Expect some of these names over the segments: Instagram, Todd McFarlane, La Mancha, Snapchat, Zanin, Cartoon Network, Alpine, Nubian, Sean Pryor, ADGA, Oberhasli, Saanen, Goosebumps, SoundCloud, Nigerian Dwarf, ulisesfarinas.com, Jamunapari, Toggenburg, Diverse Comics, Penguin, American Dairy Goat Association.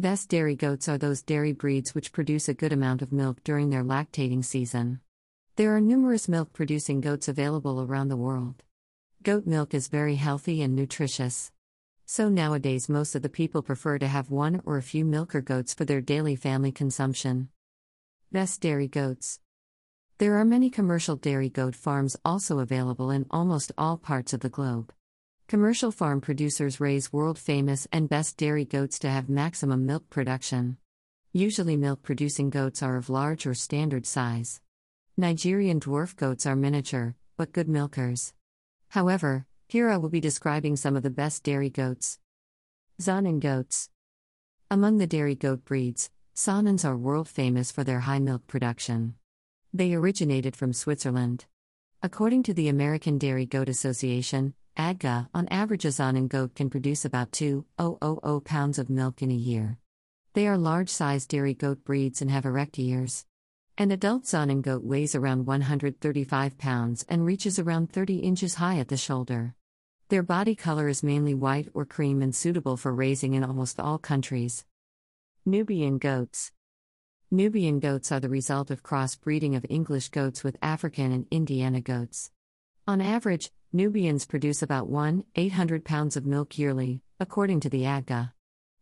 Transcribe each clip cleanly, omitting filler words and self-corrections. Best dairy goats are those dairy breeds which produce a good amount of milk during their lactating season. There are numerous milk-producing goats available around the world. Goat milk is very healthy and nutritious. So nowadays most of the people prefer to have one or a few milker goats for their daily family consumption. Best dairy goats. There are many commercial dairy goat farms also available in almost all parts of the globe. Commercial farm producers raise world-famous and best dairy goats to have maximum milk production. Usually milk-producing goats are of large or standard size. Nigerian dwarf goats are miniature, but good milkers. However, here I will be describing some of the best dairy goats. Zanin goats. Among the dairy goat breeds, Saanens are world-famous for their high milk production. They originated from Switzerland. According to the American Dairy Goat Association, ADGA, on average a Saanen goat can produce about 2,000 pounds of milk in a year. They are large-sized dairy goat breeds and have erect ears. An adult Saanen goat weighs around 135 pounds and reaches around 30 inches high at the shoulder. Their body color is mainly white or cream and suitable for raising in almost all countries. Nubian goats. Nubian goats are the result of cross-breeding of English goats with African and Indiana goats. On average, Nubians produce about 1,800 pounds of milk yearly, according to the ADGA.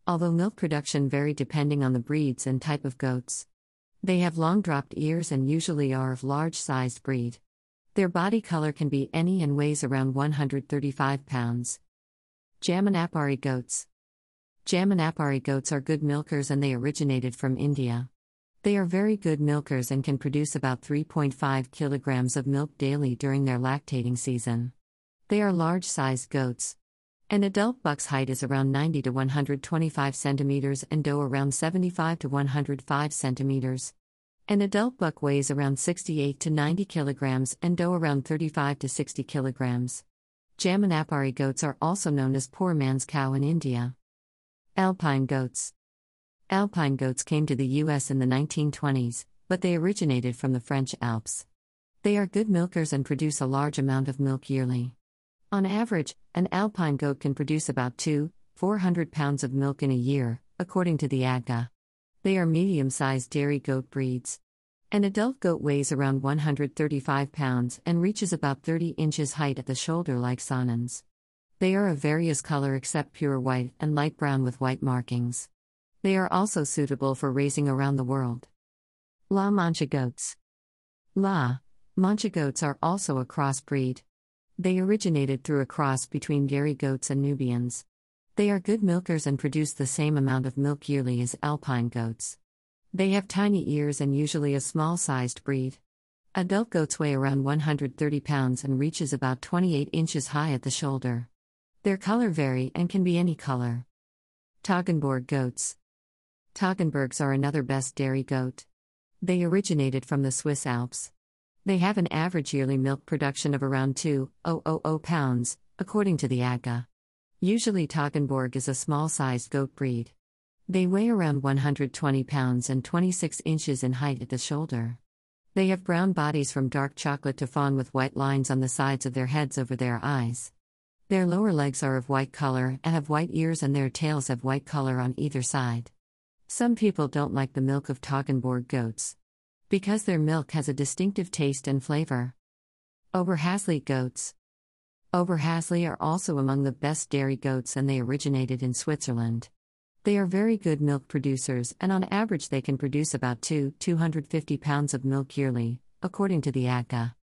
Although milk production varies depending on the breeds and type of goats. They have long-dropped ears and usually are of large-sized breed. Their body color can be any and weighs around 135 pounds. Jamunapari goats. Jamunapari goats are good milkers and they originated from India. They are very good milkers and can produce about 3.5 kilograms of milk daily during their lactating season. They are large-sized goats. An adult buck's height is around 90 to 125 centimeters and doe around 75 to 105 centimeters. An adult buck weighs around 68 to 90 kilograms and doe around 35 to 60 kilograms. Jamunapari goats are also known as poor man's cow in India. Alpine goats. Alpine goats came to the U.S. in the 1920s, but they originated from the French Alps. They are good milkers and produce a large amount of milk yearly. On average, an Alpine goat can produce about 2,400 pounds of milk in a year, according to the ADGA. They are medium-sized dairy goat breeds. An adult goat weighs around 135 pounds and reaches about 30 inches height at the shoulder like Saanens. They are of various color except pure white and light brown with white markings. They are also suitable for raising around the world. La Mancha goats. La Mancha goats are also a crossbreed. They originated through a cross between dairy goats and Nubians. They are good milkers and produce the same amount of milk yearly as Alpine goats. They have tiny ears and usually a small-sized breed. Adult goats weigh around 130 pounds and reaches about 28 inches high at the shoulder. Their color vary and can be any color. Toggenburg goats. Toggenburgs are another best dairy goat. They originated from the Swiss Alps. They have an average yearly milk production of around 2,000 pounds, according to the ADGA. Usually Toggenburg is a small-sized goat breed. They weigh around 120 pounds and 26 inches in height at the shoulder. They have brown bodies from dark chocolate to fawn with white lines on the sides of their heads over their eyes. Their lower legs are of white color and have white ears and their tails have white color on either side. Some people don't like the milk of Toggenburg goats because their milk has a distinctive taste and flavor. Oberhasli goats. Oberhasli are also among the best dairy goats and they originated in Switzerland. They are very good milk producers and on average they can produce about 250 pounds of milk yearly, according to the ADGA.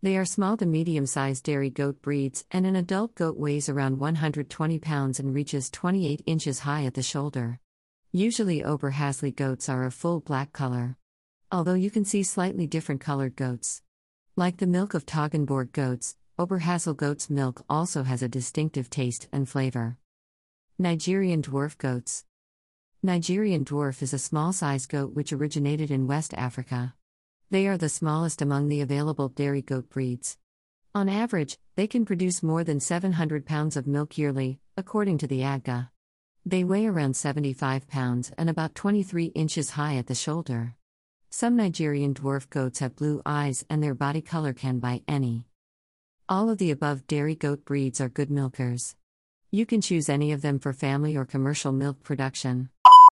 They are small to medium-sized dairy goat breeds and an adult goat weighs around 120 pounds and reaches 28 inches high at the shoulder. Usually Oberhasli goats are a full black color. Although you can see slightly different colored goats. Like the milk of Toggenburg goats, Oberhasli goats' milk also has a distinctive taste and flavor. Nigerian dwarf goats. Nigerian dwarf is a small-sized goat which originated in West Africa. They are the smallest among the available dairy goat breeds. On average, they can produce more than 700 pounds of milk yearly, according to the ADGA. They weigh around 75 pounds and about 23 inches high at the shoulder. Some Nigerian dwarf goats have blue eyes and their body color can be any. All of the above dairy goat breeds are good milkers. You can choose any of them for family or commercial milk production.